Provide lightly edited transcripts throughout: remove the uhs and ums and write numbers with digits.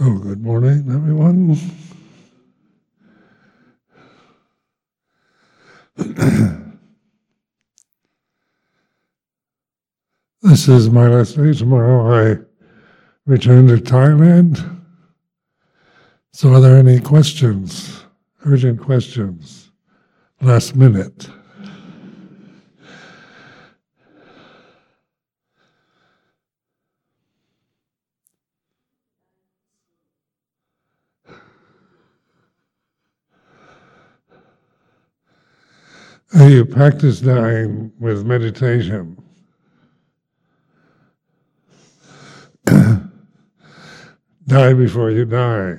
So, good morning, everyone. This is my last day. Tomorrow I return to Thailand. So, are there any questions? Urgent questions? Last minute. You practice dying with meditation. Die before you die.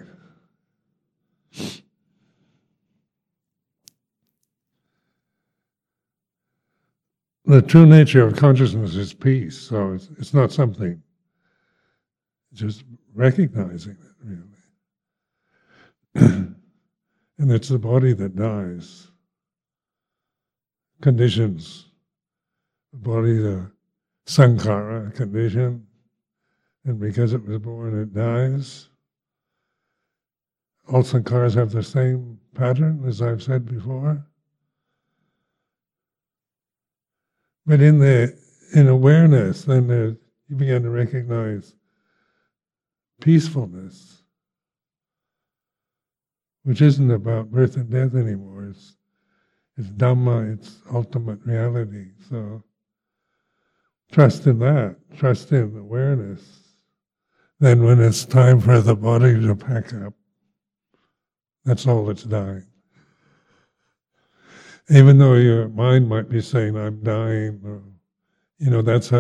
The true nature of consciousness is peace, so it's not something. Just recognizing it, really. And it's the body that dies. Conditions, the body, the sankhara condition, and because it was born, it dies. All sankharas have the same pattern, as I've said before. But in awareness, then you begin to recognize peacefulness, which isn't about birth and death anymore. It's Dhamma, it's ultimate reality. So trust in that, trust in awareness. Then when it's time for the body to pack up, that's all that's dying. Even though your mind might be saying, I'm dying, or, that's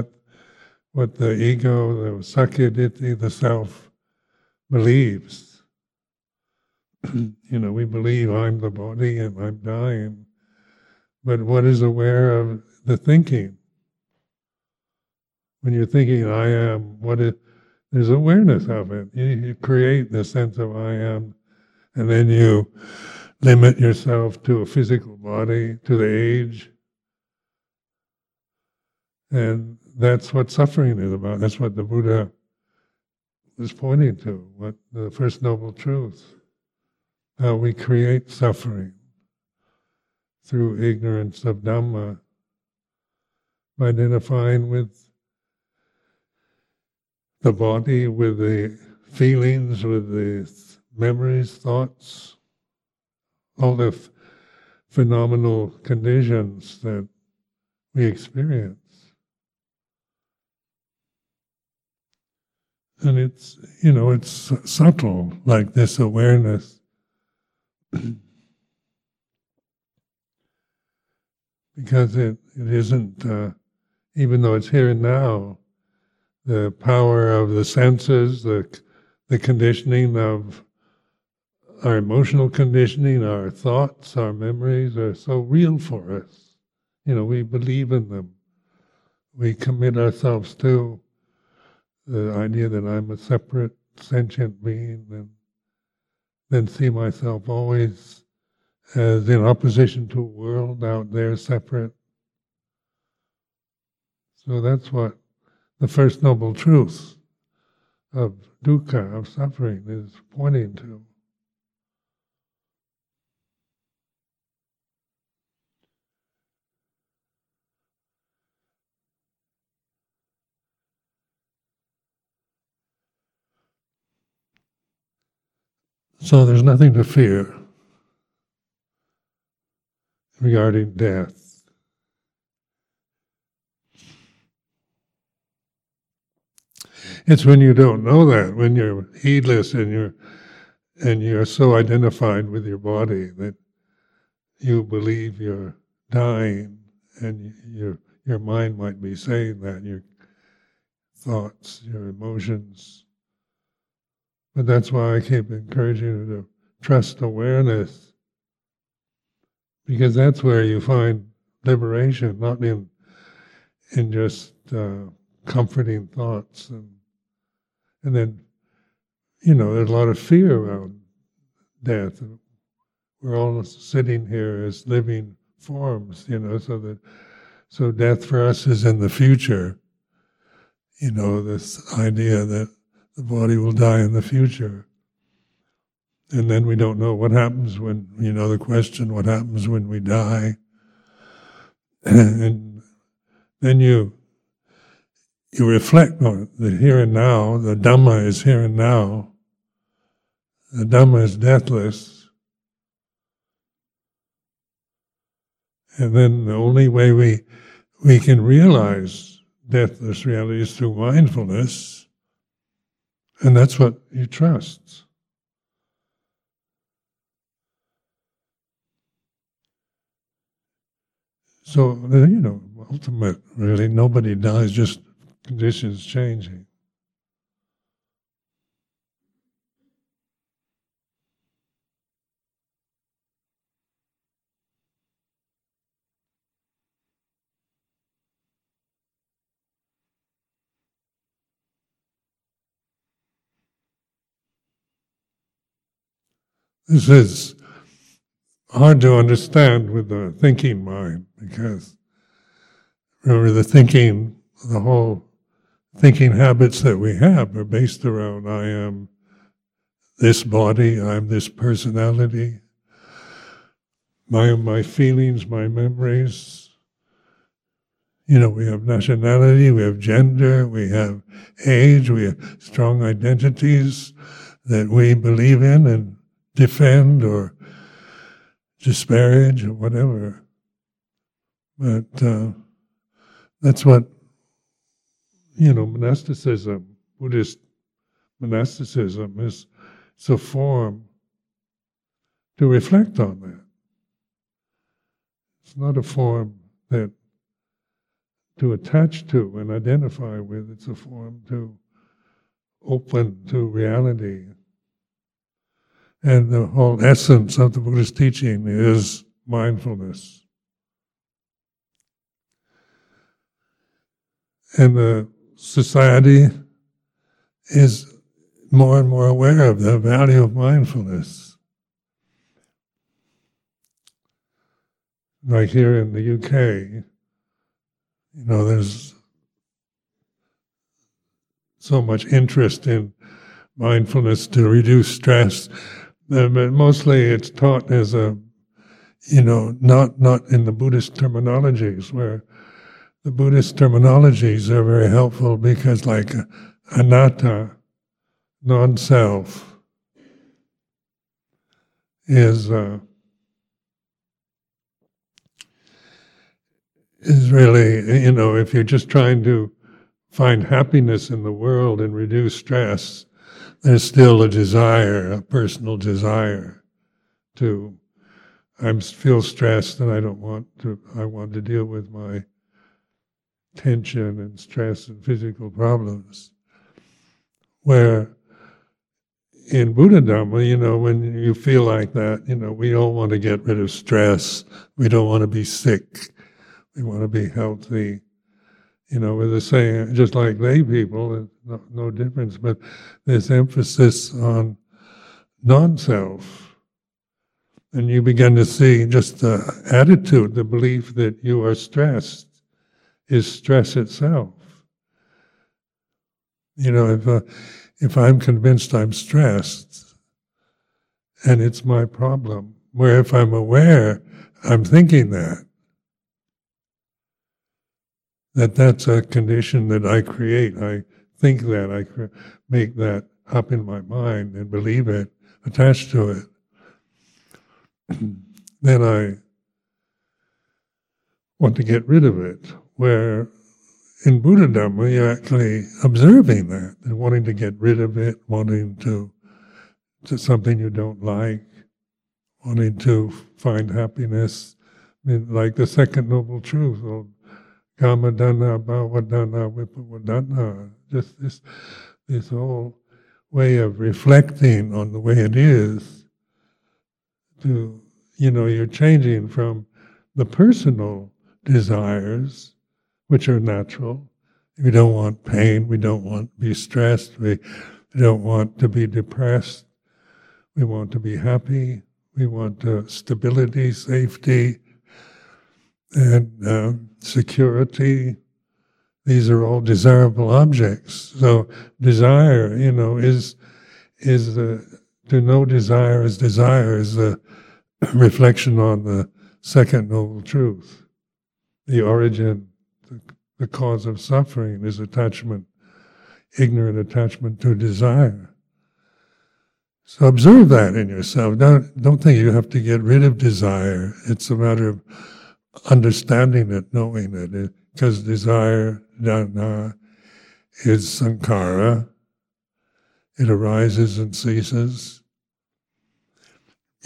what the ego, the sakkāya-diṭṭhi, the self, believes. We believe I'm the body and I'm dying. But what is aware of the thinking? When you're thinking, I am, there's awareness of it. You create the sense of I am, and then you limit yourself to a physical body, to the age. And that's what suffering is about. That's what the Buddha was pointing to, what the First Noble Truth, how we create suffering. Through ignorance of Dhamma, by identifying with the body, with the feelings, with the memories, thoughts, all the phenomenal conditions that we experience. And it's, it's subtle, like this awareness. Because it isn't, even though it's here and now, the power of the senses, the conditioning of our emotional conditioning, our thoughts, our memories are so real for us. We believe in them. We commit ourselves to the idea that I'm a separate, sentient being, and then see myself always as in opposition to a world out there separate. So that's what the First Noble Truth of dukkha, of suffering, is pointing to. So there's nothing to fear regarding death. It's when you don't know that, when you're heedless and you're so identified with your body that you believe you're dying, and your mind might be saying that, your thoughts, your emotions. But that's why I keep encouraging you to trust awareness. Because that's where you find liberation, not in just comforting thoughts, and then there's a lot of fear around death. We're all sitting here as living forms, so death for us is in the future. This idea that the body will die in the future. And then we don't know what happens when, the question, what happens when we die? And then you reflect on it, the here and now, the Dhamma is here and now, the Dhamma is deathless, and then the only way we can realize deathless reality is through mindfulness, and that's what you trust. So, ultimate, really, nobody dies, just conditions changing. This is hard to understand with the thinking mind, because remember the whole thinking habits that we have are based around I am this body, I am this personality, I am my feelings, my memories. We have nationality, we have gender, we have age, we have strong identities that we believe in and defend or disparage or whatever. But that's what, monasticism, Buddhist monasticism is, it's a form to reflect on that. It's not a form that to attach to and identify with, it's a form to open to reality. And the whole essence of the Buddhist teaching is mindfulness. And the society is more and more aware of the value of mindfulness. Like here in the UK, there's so much interest in mindfulness to reduce stress. But mostly it's taught as a, not in the Buddhist terminologies, where the Buddhist terminologies are very helpful because, like anatta, non-self, is really, if you're just trying to find happiness in the world and reduce stress, there's still a desire, a personal desire to, I feel stressed and I don't want to, I want to deal with my tension and stress and physical problems. Where in Buddha Dhamma, when you feel like that, we all want to get rid of stress, we don't want to be sick, we want to be healthy. With the saying, just like lay people, no difference, but this emphasis on non-self. And you begin to see just the attitude, the belief that you are stressed is stress itself. If I'm convinced I'm stressed, and it's my problem, where if I'm aware, I'm thinking that's a condition that I create. I think that, make that up in my mind and believe it, attached to it. Then I want to get rid of it, where in Buddha Dhamma you're actually observing that and wanting to get rid of it, wanting to something you don't like, wanting to find happiness. Like the second noble truth, or kamadana, bhavadana, vipavadana, just this whole way of reflecting on the way it is to, you're changing from the personal desires, which are natural. We don't want pain, we don't want to be stressed, we don't want to be depressed, we want to be happy, we want stability, safety, and security. These are all desirable objects. So desire, is the to know desire as desire is the reflection on the second noble truth. The origin, the cause of suffering is attachment, ignorant attachment to desire. So observe that in yourself. Don't think you have to get rid of desire. It's a matter of understanding it, knowing it. Because desire, dana, is sankhara. It arises and ceases.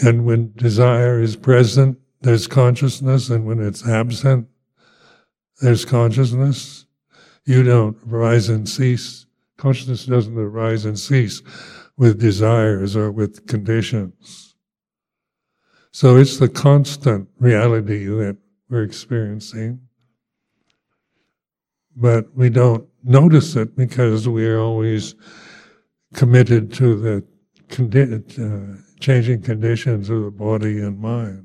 And when desire is present, there's consciousness. And when it's absent, there's consciousness. You don't arise and cease. Consciousness doesn't arise and cease with desires or with conditions. So it's the constant reality that we're experiencing. But we don't notice it because we are always committed to the changing conditions of the body and mind.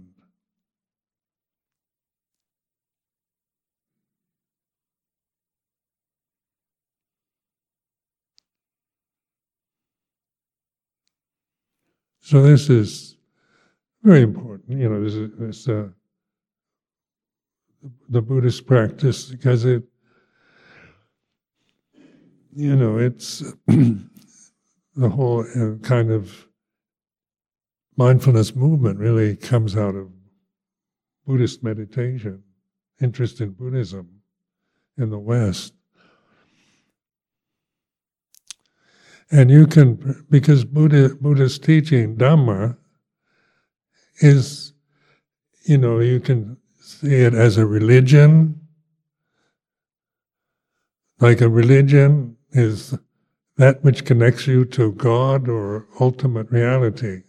So this is very important, you know, this the Buddhist practice, because it, you know, it's the whole kind of mindfulness movement really comes out of Buddhist meditation, interest in Buddhism in the West. And you can, because Buddhist teaching, Dhamma, is, you know, you can see it as a religion. Like a religion is that which connects you to God or ultimate reality.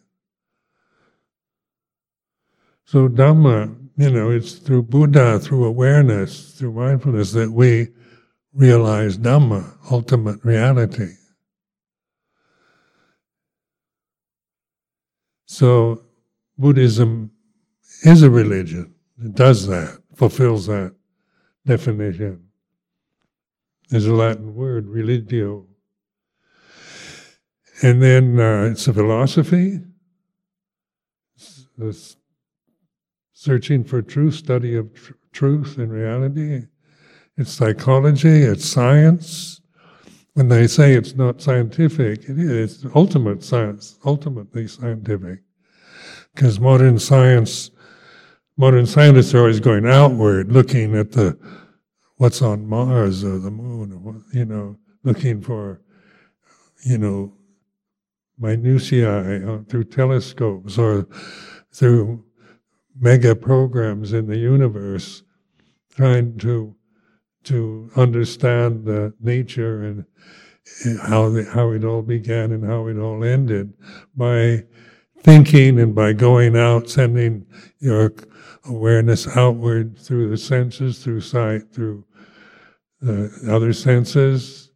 So Dhamma, you know, it's through Buddha, through awareness, through mindfulness that we realize Dhamma, ultimate reality. So Buddhism is a religion. It does that, fulfills that definition. There's a Latin word, religio. And then it's a philosophy. It's searching for truth, study of truth and reality. It's psychology, it's science. When they say it's not scientific, it is. It's ultimate science, ultimately scientific. Because modern scientists are always going outward, looking at what's on Mars or the moon, or, you know, looking for, you know, minutiae through telescopes or through mega programs in the universe, trying to understand the nature and how it all began and how it all ended by thinking and by going out, sending your awareness outward through the senses, through sight, through the other senses.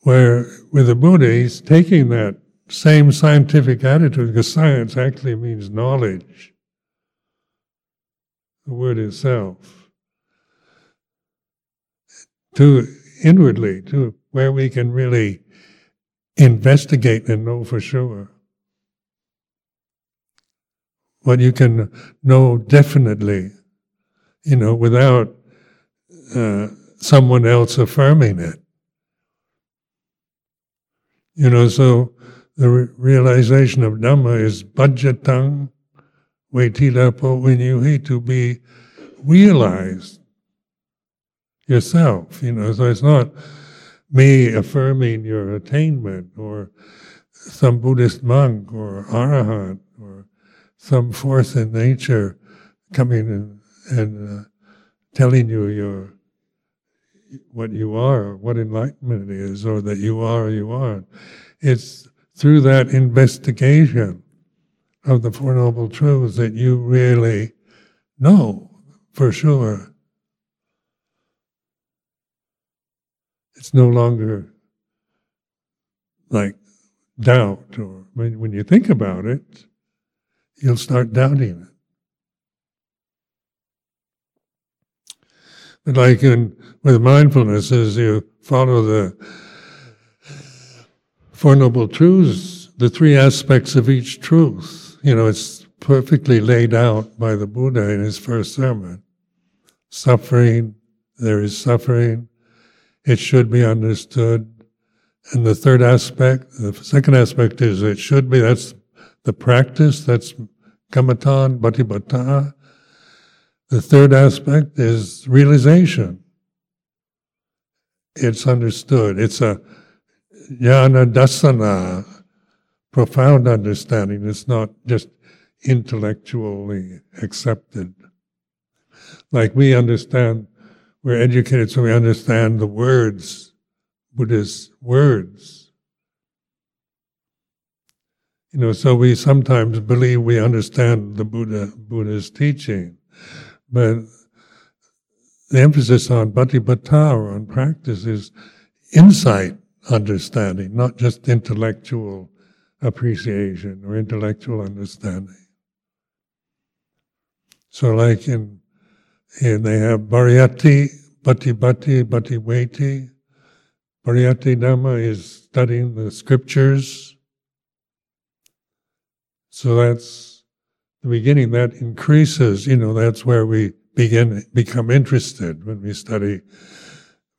Where with the Buddha, he's taking that same scientific attitude, because science actually means knowledge. The word itself, to inwardly, to where we can really investigate and know for sure. What you can know definitely, you know, without someone else affirming it. You know, so the realization of Dhamma is bhajatang, waitila po, when you hate to be realized yourself, you know. So it's not me affirming your attainment or some Buddhist monk or Arahant or some force in nature coming and telling you what you are, or what enlightenment is, or that you are or you aren't. It's through that investigation of the Four Noble Truths that you really know for sure. It's no longer like doubt, or when you think about it, you'll start doubting it. But like with mindfulness, as you follow the Four Noble Truths, the three aspects of each truth. You know, it's perfectly laid out by the Buddha in his first sermon. Suffering, there is suffering. It should be understood. And the third aspect, the second aspect is it should be, that's the practice, that's kamatān, bhādhibhātā. The third aspect is realization. It's understood. It's a ñāṇa dasana, profound understanding. It's not just intellectually accepted. Like we understand, we're educated, so we understand the words, Buddhist words. You know, so we sometimes believe we understand the Buddha's teaching, but the emphasis on bhati-bhata, or on practice, is insight understanding, not just intellectual appreciation or intellectual understanding. So like in they have pariyatti, paṭipatti, waiti. Pariyatti Dhamma is studying the scriptures. So that's the beginning. That increases, you know, that's where we become interested when we study,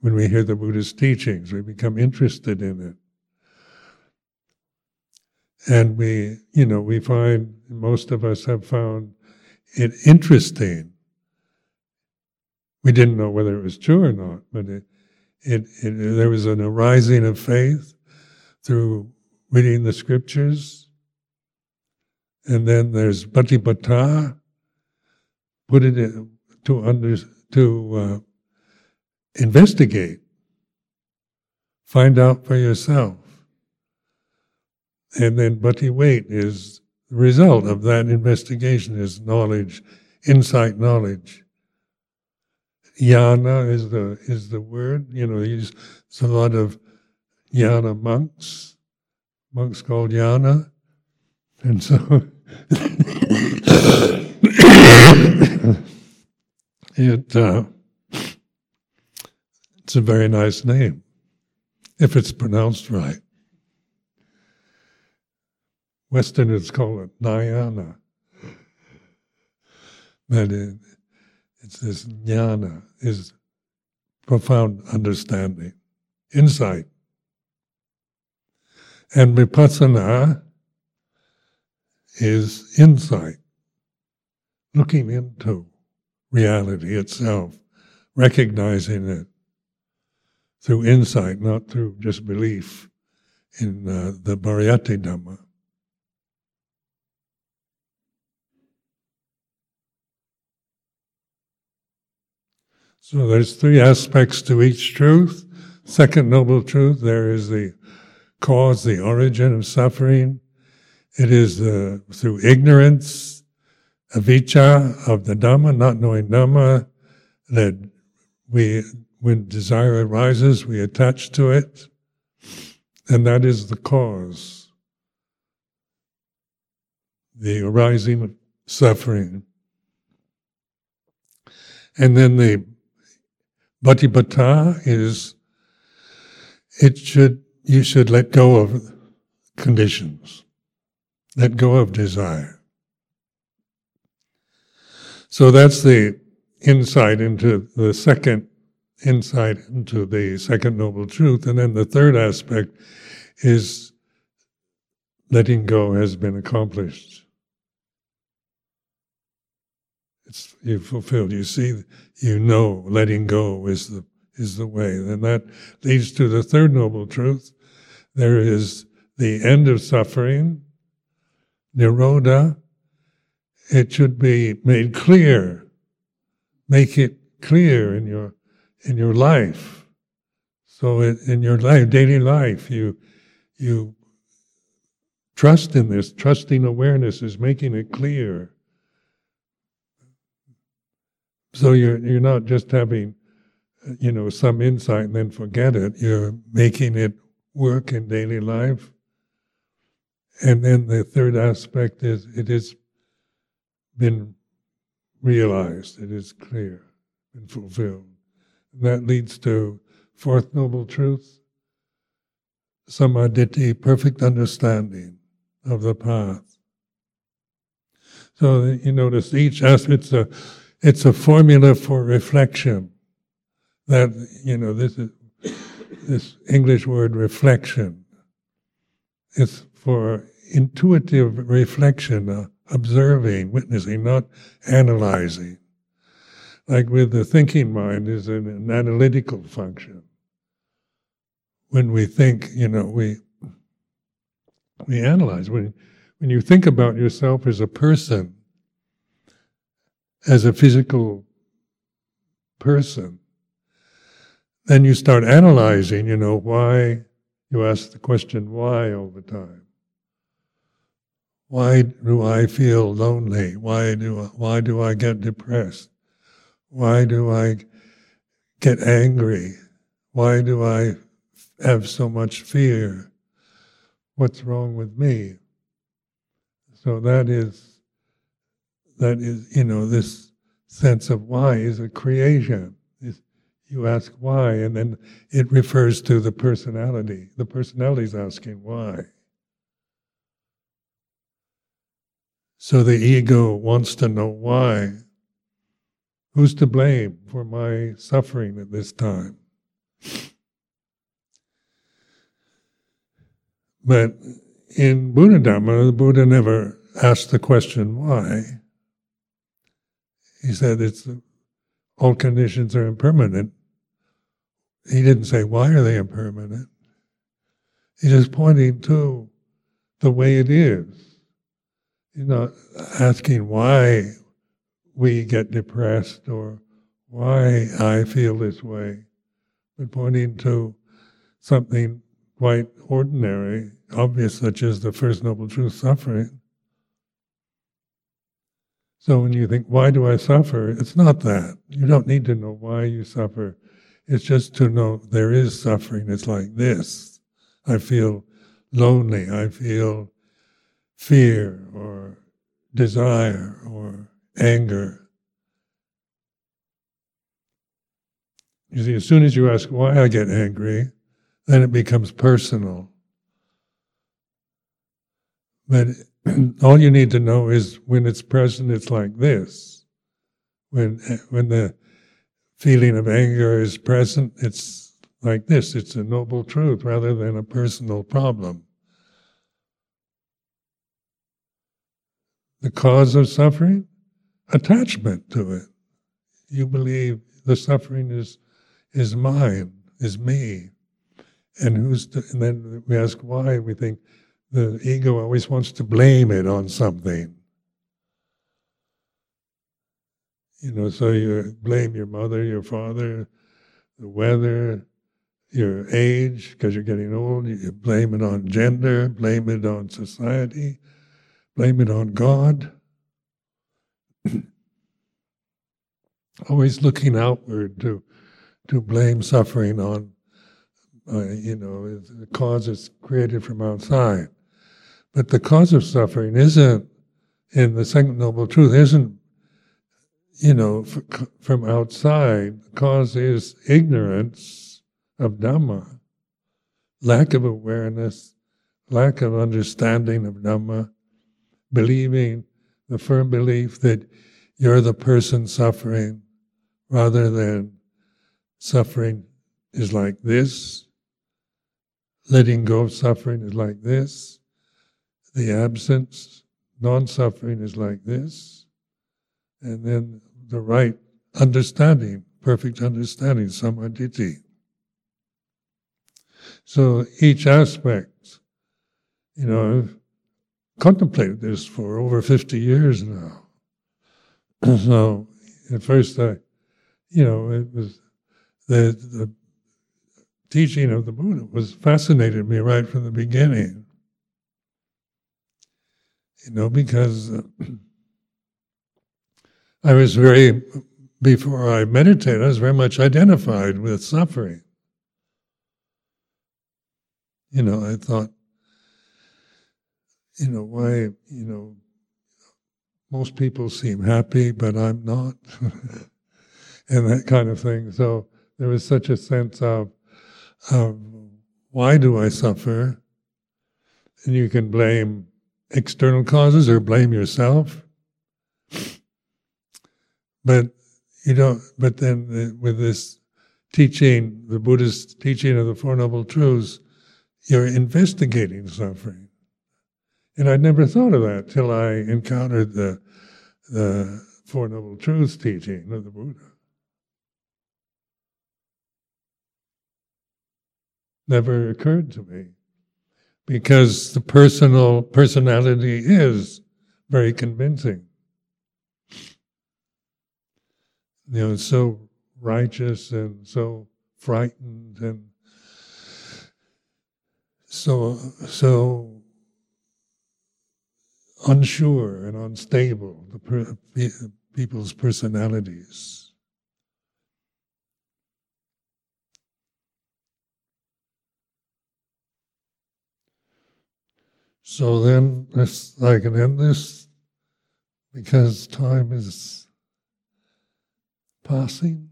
when we hear the Buddha's teachings, we become interested in it. And we, you know, we find, most of us have found it interesting. We didn't know whether it was true or not, but there was an arising of faith through reading the scriptures. And then there's bhati-bhata, put it in, to investigate, find out for yourself. And then bhati-wait is the result of that investigation, is knowledge, insight knowledge. Jnana is the word, you know, there's a lot of jnana monks called jnana. And so it's a very nice name, if it's pronounced right. Westerners call it Nyana. But it's this jnana, is profound understanding, insight. And vipassana is insight, looking into reality itself, recognizing it through insight, not through just belief in the Pariyatti Dhamma. So there's three aspects to each truth. Second Noble Truth, there is the cause, the origin of suffering. It is through ignorance, avijja, of the Dhamma, not knowing Dhamma, that we, when desire arises, we attach to it. And that is the cause, the arising of suffering. And then the bhati-bhata is, you should let go of conditions, let go of desire. So that's the insight into the second Noble Truth. And then the third aspect is letting go has been accomplished. You fulfilled. You see, you know, letting go is the way. And that leads to the third Noble Truth. There is the end of suffering, Nirodha. It should be made clear. Make it clear in your life. So in your life, daily life, you trust in this. Trusting awareness is making it clear. So you're not just having, you know, some insight and then forget it. You're making it work in daily life. And then the third aspect is it has been realized. It is clear and fulfilled. And that leads to Fourth Noble Truth, samaditi, perfect understanding of the path. So you notice each aspect, it's a formula for reflection. That, you know, this English word reflection. It's for intuitive reflection, observing, witnessing, not analyzing. Like with the thinking mind is an analytical function. When we think, you know, we analyze. When you think about yourself as a person, as a physical person, then you start analyzing, you know, why. You ask the question why all the time. Why do I feel lonely? Why do I get depressed? Why do I get angry? Why do I have so much fear? What's wrong with me? So that is, you know, this sense of why is a creation. You ask why, and then it refers to the personality. The personality is asking why. So the ego wants to know why. Who's to blame for my suffering at this time? But in Buddha Dhamma, the Buddha never asked the question why. He said it's all conditions are impermanent. He didn't say, why are they impermanent? He's just pointing to the way it is. He's not asking why we get depressed or why I feel this way, but pointing to something quite ordinary, obvious, such as the First Noble Truth, suffering. So when you think, why do I suffer? It's not that. You don't need to know why you suffer. It's just to know there is suffering. It's like this. I feel lonely. I feel fear or desire or anger. You see, as soon as you ask why I get angry, then it becomes personal. But all you need to know is when it's present, it's like this. When the feeling of anger is present, it's like this. It's a noble truth rather than a personal problem. The cause of suffering? Attachment to it. You believe the suffering is mine, is me. And then we ask why. We think the ego always wants to blame it on something. You know, so you blame your mother, your father, the weather, your age, because you're getting old. You blame it on gender, blame it on society, blame it on God. Always looking outward to blame suffering on, you know, the cause is created from outside. But the cause of suffering isn't, in the Second Noble Truth, isn't, you know, from outside. The cause is ignorance of Dhamma, lack of awareness, lack of understanding of Dhamma, believing, the firm belief that you're the person suffering, rather than suffering is like this, letting go of suffering is like this, the absence, non-suffering is like this, and then the right understanding, perfect understanding, samaditi. So each aspect, you know, I've contemplated this for over 50 years now. So at first I, you know, it was the teaching of the Buddha was fascinated me right from the beginning. You know, because before I meditated, I was very much identified with suffering. You know, I thought, you know, why, you know, most people seem happy, but I'm not, and that kind of thing. So there was such a sense of Why do I suffer? And you can blame external causes or blame yourself. But then with this teaching, the Buddhist teaching of the Four Noble Truths, you're investigating suffering. And I'd never thought of that till I encountered the Four Noble Truths teaching of the Buddha. Never occurred to me, because the personality is very convincing. You know, it's so righteous and so frightened and so unsure and unstable, the people's personalities. So then, I can end this, because time is passing,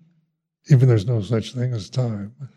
even there's no such thing as time.